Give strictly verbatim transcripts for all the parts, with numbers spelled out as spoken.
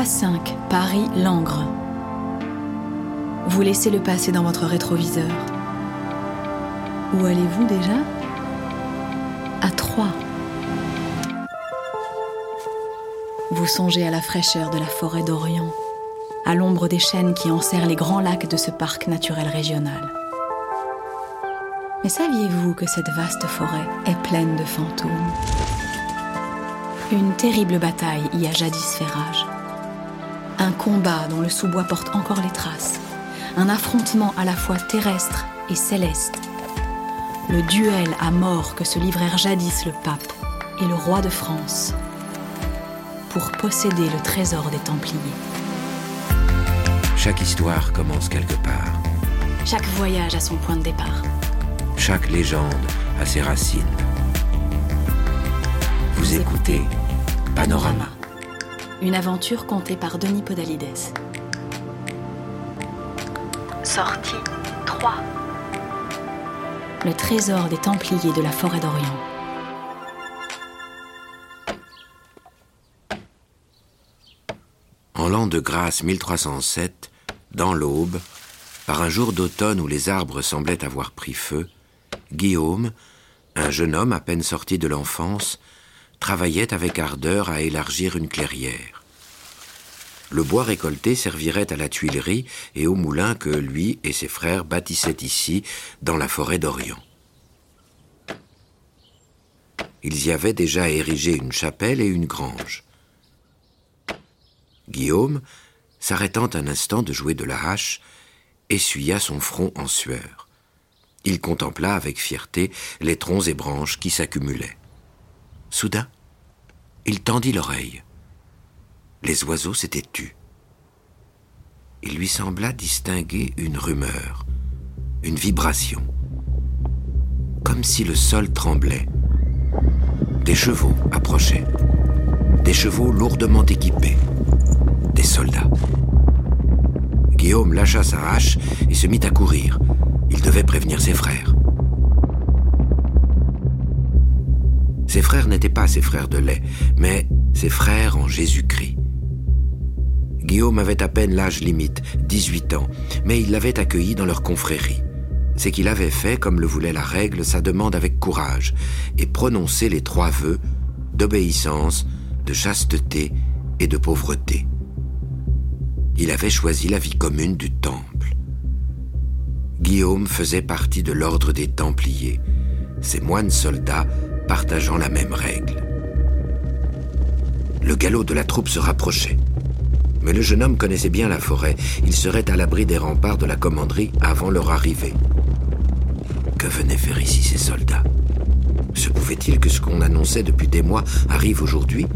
A cinq, Paris-Langres. Vous laissez-le passer dans votre rétroviseur. Où allez-vous déjà ? À Troyes. Vous songez à la fraîcheur de la forêt d'Orient, à l'ombre des chênes qui enserrent les grands lacs de ce parc naturel régional. Mais saviez-vous que cette vaste forêt est pleine de fantômes ? Une terrible bataille y a jadis fait rage. Un combat dont le sous-bois porte encore les traces. Un affrontement à la fois terrestre et céleste. Le duel à mort que se livrèrent jadis le pape et le roi de France pour posséder le trésor des Templiers. Chaque histoire commence quelque part. Chaque voyage a son point de départ. Chaque légende a ses racines. Vous écoutez Panorama. Une aventure contée par Denis Podalydès. Sortie trois. Le trésor des Templiers de la forêt d'Orient. En l'an de grâce mille trois cent sept, dans l'Aube, par un jour d'automne où les arbres semblaient avoir pris feu, Guillaume, un jeune homme à peine sorti de l'enfance, travaillait avec ardeur à élargir une clairière. Le bois récolté servirait à la tuilerie et au moulin que lui et ses frères bâtissaient ici, dans la forêt d'Orient. Ils y avaient déjà érigé une chapelle et une grange. Guillaume, s'arrêtant un instant de jouer de la hache, essuya son front en sueur. Il contempla avec fierté les troncs et branches qui s'accumulaient. Soudain, il tendit l'oreille. Les oiseaux s'étaient tus. Il lui sembla distinguer une rumeur, une vibration, comme si le sol tremblait. Des chevaux approchaient, des chevaux lourdement équipés, des soldats. Guillaume lâcha sa hache et se mit à courir. Il devait prévenir ses frères. Ses frères n'étaient pas ses frères de lait, mais ses frères en Jésus-Christ. Guillaume avait à peine l'âge limite, dix-huit ans, mais il l'avait accueilli dans leur confrérie. C'est qu'il avait fait, comme le voulait la règle, sa demande avec courage et prononcé les trois vœux d'obéissance, de chasteté et de pauvreté. Il avait choisi la vie commune du temple. Guillaume faisait partie de l'ordre des Templiers, ces moines soldats partageant la même règle. Le galop de la troupe se rapprochait. Mais le jeune homme connaissait bien la forêt. Il serait à l'abri des remparts de la commanderie avant leur arrivée. Que venaient faire ici ces soldats ? Se pouvait-il que ce qu'on annonçait depuis des mois arrive aujourd'hui ?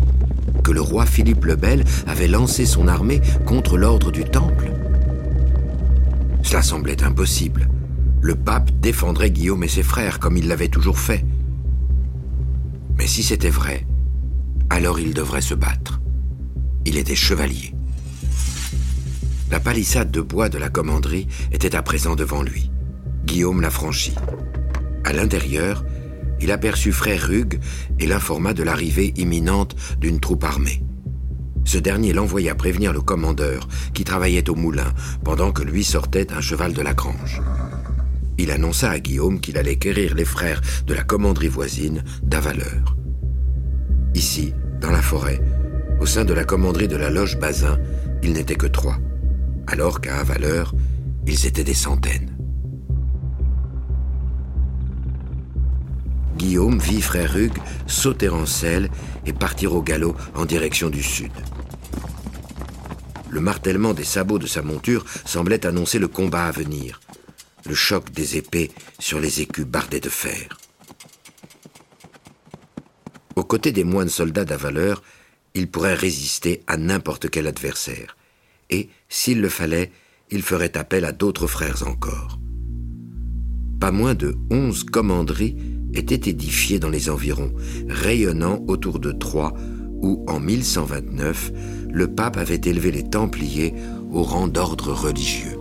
Que le roi Philippe le Bel avait lancé son armée contre l'ordre du Temple ? Cela semblait impossible. Le pape défendrait Guillaume et ses frères comme il l'avait toujours fait. Mais si c'était vrai, alors il devrait se battre. Il était chevalier. La palissade de bois de la commanderie était à présent devant lui. Guillaume la franchit. À l'intérieur, il aperçut frère Hugues et l'informa de l'arrivée imminente d'une troupe armée. Ce dernier l'envoya prévenir le commandeur qui travaillait au moulin pendant que lui sortait un cheval de la grange. Il annonça à Guillaume qu'il allait quérir les frères de la commanderie voisine d'Avaleur. Ici, dans la forêt, au sein de la commanderie de la loge Bazin, ils n'étaient que trois, alors qu'à Avaleur, ils étaient des centaines. Guillaume vit frère Hugues sauter en selle et partir au galop en direction du sud. Le martèlement des sabots de sa monture semblait annoncer le combat à venir. Le choc des épées sur les écus bardés de fer. Aux côtés des moines soldats d'Avaleur, il pourrait résister à n'importe quel adversaire. Et, s'il le fallait, il ferait appel à d'autres frères encore. Pas moins de onze commanderies étaient édifiées dans les environs, rayonnant autour de Troyes, où, en mille cent vingt-neuf, le pape avait élevé les Templiers au rang d'ordre religieux.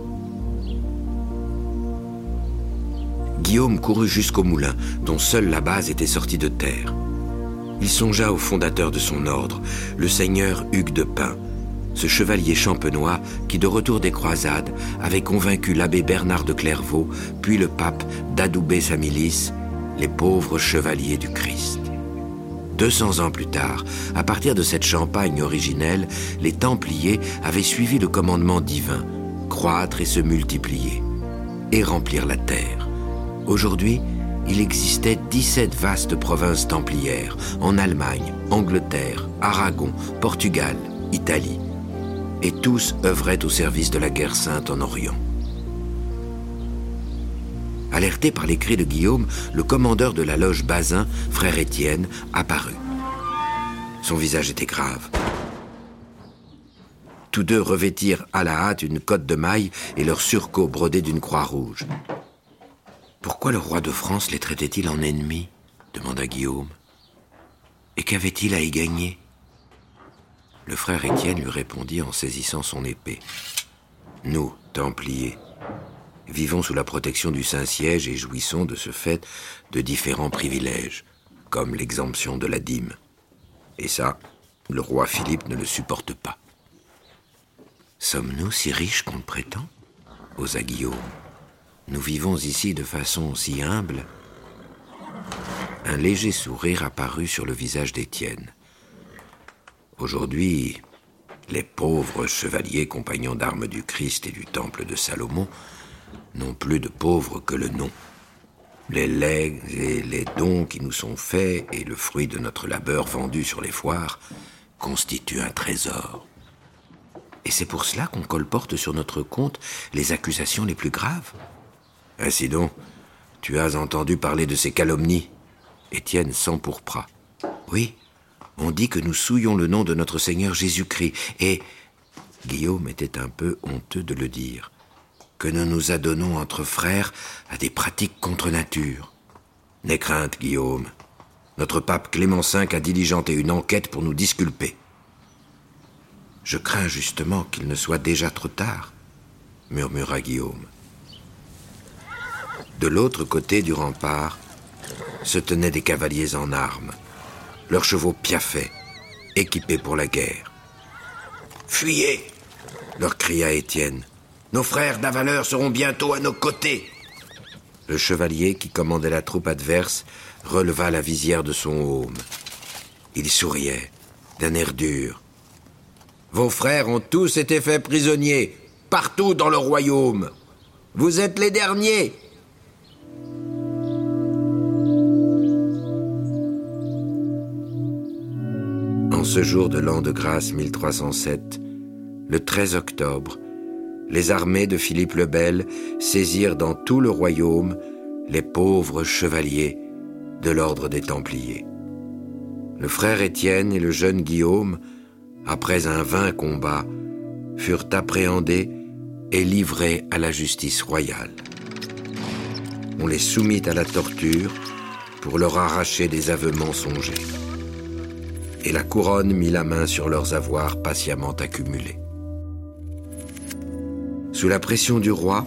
Guillaume courut jusqu'au moulin, dont seule la base était sortie de terre. Il songea au fondateur de son ordre, le seigneur Hugues de Pain, ce chevalier champenois qui, de retour des croisades, avait convaincu l'abbé Bernard de Clairvaux, puis le pape, d'adouber sa milice, les pauvres chevaliers du Christ. Deux cents ans plus tard, à partir de cette Champagne originelle, les Templiers avaient suivi le commandement divin, croître et se multiplier, et remplir la terre. Aujourd'hui, il existait dix-sept vastes provinces templières, en Allemagne, Angleterre, Aragon, Portugal, Italie, et tous œuvraient au service de la guerre sainte en Orient. Alerté par les cris de Guillaume, le commandeur de la loge Bazin, frère Étienne, apparut. Son visage était grave. Tous deux revêtirent à la hâte une cotte de maille et leur surcot brodé d'une croix rouge. « Pourquoi le roi de France les traitait-il en ennemis ?» demanda Guillaume. « Et qu'avait-il à y gagner ?» Le frère Étienne lui répondit en saisissant son épée. « Nous, Templiers, vivons sous la protection du Saint-Siège et jouissons de ce fait de différents privilèges, comme l'exemption de la dîme. Et ça, le roi Philippe ne le supporte pas. »« Sommes-nous si riches qu'on le prétend ?» osa Guillaume. « Nous vivons ici de façon si humble. » Un léger sourire apparut sur le visage d'Étienne. « Aujourd'hui, les pauvres chevaliers compagnons d'armes du Christ et du temple de Salomon n'ont plus de pauvres que le nom. Les legs et les dons qui nous sont faits et le fruit de notre labeur vendu sur les foires constituent un trésor. Et c'est pour cela qu'on colporte sur notre compte les accusations les plus graves. Ainsi donc, tu as entendu parler de ces calomnies ?» Étienne s'empourpra. « Oui, on dit que nous souillons le nom de notre Seigneur Jésus-Christ et... » Guillaume était un peu honteux de le dire. Que nous nous adonnons entre frères à des pratiques contre nature. N'aie crainte, Guillaume. Notre pape Clément cinq a diligenté une enquête pour nous disculper. Je crains justement qu'il ne soit déjà trop tard, murmura Guillaume. De l'autre côté du rempart se tenaient des cavaliers en armes, leurs chevaux piaffaient, équipés pour la guerre. « Fuyez !» leur cria Étienne. « Nos frères d'Avaleur seront bientôt à nos côtés !» Le chevalier qui commandait la troupe adverse releva la visière de son aume. Il souriait, d'un air dur. « Vos frères ont tous été faits prisonniers, partout dans le royaume. Vous êtes les derniers !» En ce jour de l'an de grâce mille trois cent sept, le treize octobre, les armées de Philippe le Bel saisirent dans tout le royaume les pauvres chevaliers de l'ordre des Templiers. Le frère Étienne et le jeune Guillaume, après un vain combat, furent appréhendés et livrés à la justice royale. On les soumit à la torture pour leur arracher des aveux mensongers. Et la couronne mit la main sur leurs avoirs patiemment accumulés. Sous la pression du roi,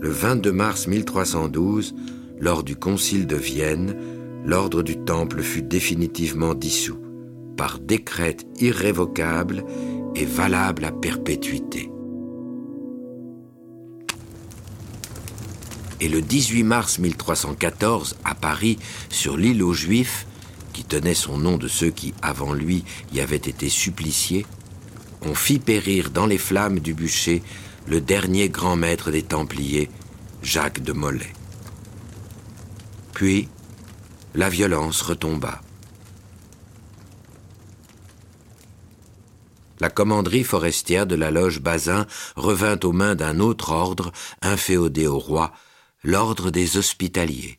le vingt-deux mars mille trois cent douze, lors du concile de Vienne, l'ordre du Temple fut définitivement dissous, par décret irrévocable et valable à perpétuité. Et le dix-huit mars mille trois cent quatorze, à Paris, sur l'île aux Juifs, qui tenait son nom de ceux qui, avant lui, y avaient été suppliciés, on fit périr dans les flammes du bûcher le dernier grand maître des Templiers, Jacques de Molay. Puis, la violence retomba. La commanderie forestière de la loge Bazin revint aux mains d'un autre ordre, inféodé au roi, l'ordre des Hospitaliers.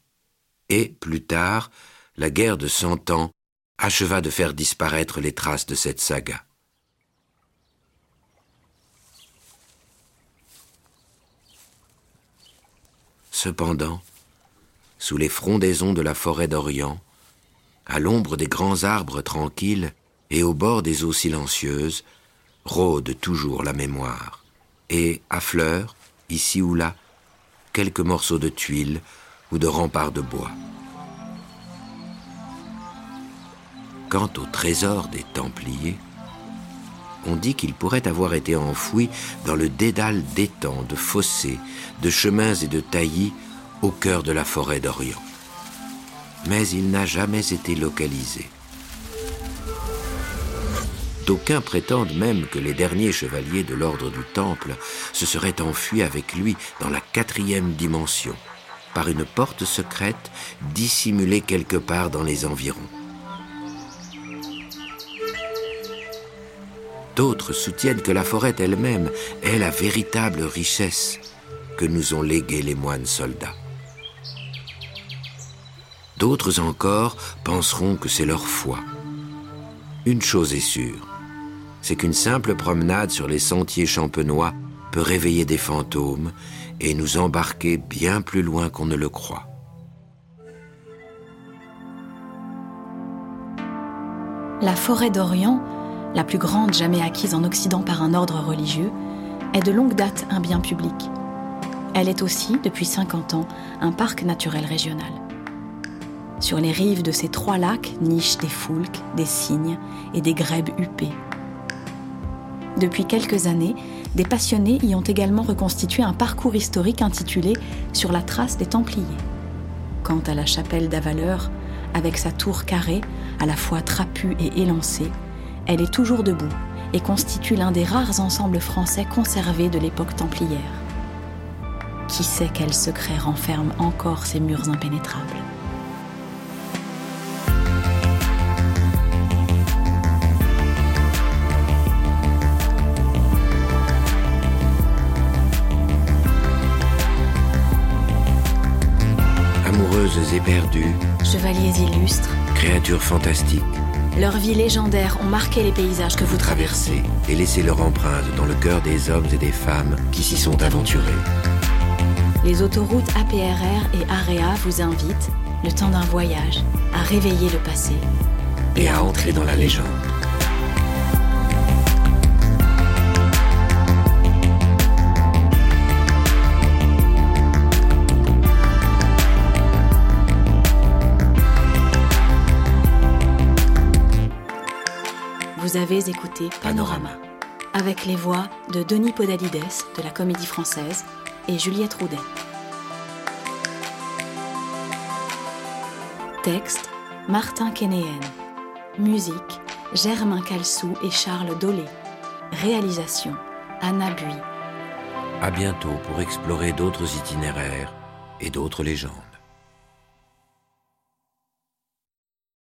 Et, plus tard, la guerre de Cent Ans acheva de faire disparaître les traces de cette saga. Cependant, sous les frondaisons de la forêt d'Orient, à l'ombre des grands arbres tranquilles et au bord des eaux silencieuses, rôde toujours la mémoire. Et, affleurent, ici ou là, quelques morceaux de tuiles ou de remparts de bois. Quant au trésor des Templiers, on dit qu'il pourrait avoir été enfoui dans le dédale d'étangs, de fossés, de chemins et de taillis au cœur de la forêt d'Orient. Mais il n'a jamais été localisé. D'aucuns prétendent même que les derniers chevaliers de l'ordre du Temple se seraient enfuis avec lui dans la quatrième dimension, par une porte secrète dissimulée quelque part dans les environs. D'autres soutiennent que la forêt elle-même est la véritable richesse que nous ont léguée les moines soldats. D'autres encore penseront que c'est leur foi. Une chose est sûre, c'est qu'une simple promenade sur les sentiers champenois peut réveiller des fantômes et nous embarquer bien plus loin qu'on ne le croit. La forêt d'Orient, la plus grande jamais acquise en Occident par un ordre religieux, est de longue date un bien public. Elle est aussi, depuis cinquante ans, un parc naturel régional. Sur les rives de ces trois lacs nichent des foulques, des cygnes et des grèbes huppées. Depuis quelques années, des passionnés y ont également reconstitué un parcours historique intitulé « Sur la trace des Templiers ». Quant à la chapelle d'Avaleur, avec sa tour carrée, à la fois trapue et élancée, elle est toujours debout et constitue l'un des rares ensembles français conservés de l'époque templière. Qui sait quel secret renferme encore ces murs impénétrables ? Amoureuses éperdues, chevaliers illustres, créatures fantastiques, leurs vies légendaires ont marqué les paysages que vous traversez et laissé leur empreinte dans le cœur des hommes et des femmes qui s'y sont aventurés. Les autoroutes A P R R et AREA vous invitent, le temps d'un voyage, à réveiller le passé et, et à, à entrer dans la légende. Vous avez écouté Panorama, avec les voix de Denis Podalydès de la Comédie française et Juliette Roudet. Texte, Martin Quenehen. Musique, Germain Calsou et Charles Dolé. Réalisation, Anna Buy. À bientôt pour explorer d'autres itinéraires et d'autres légendes.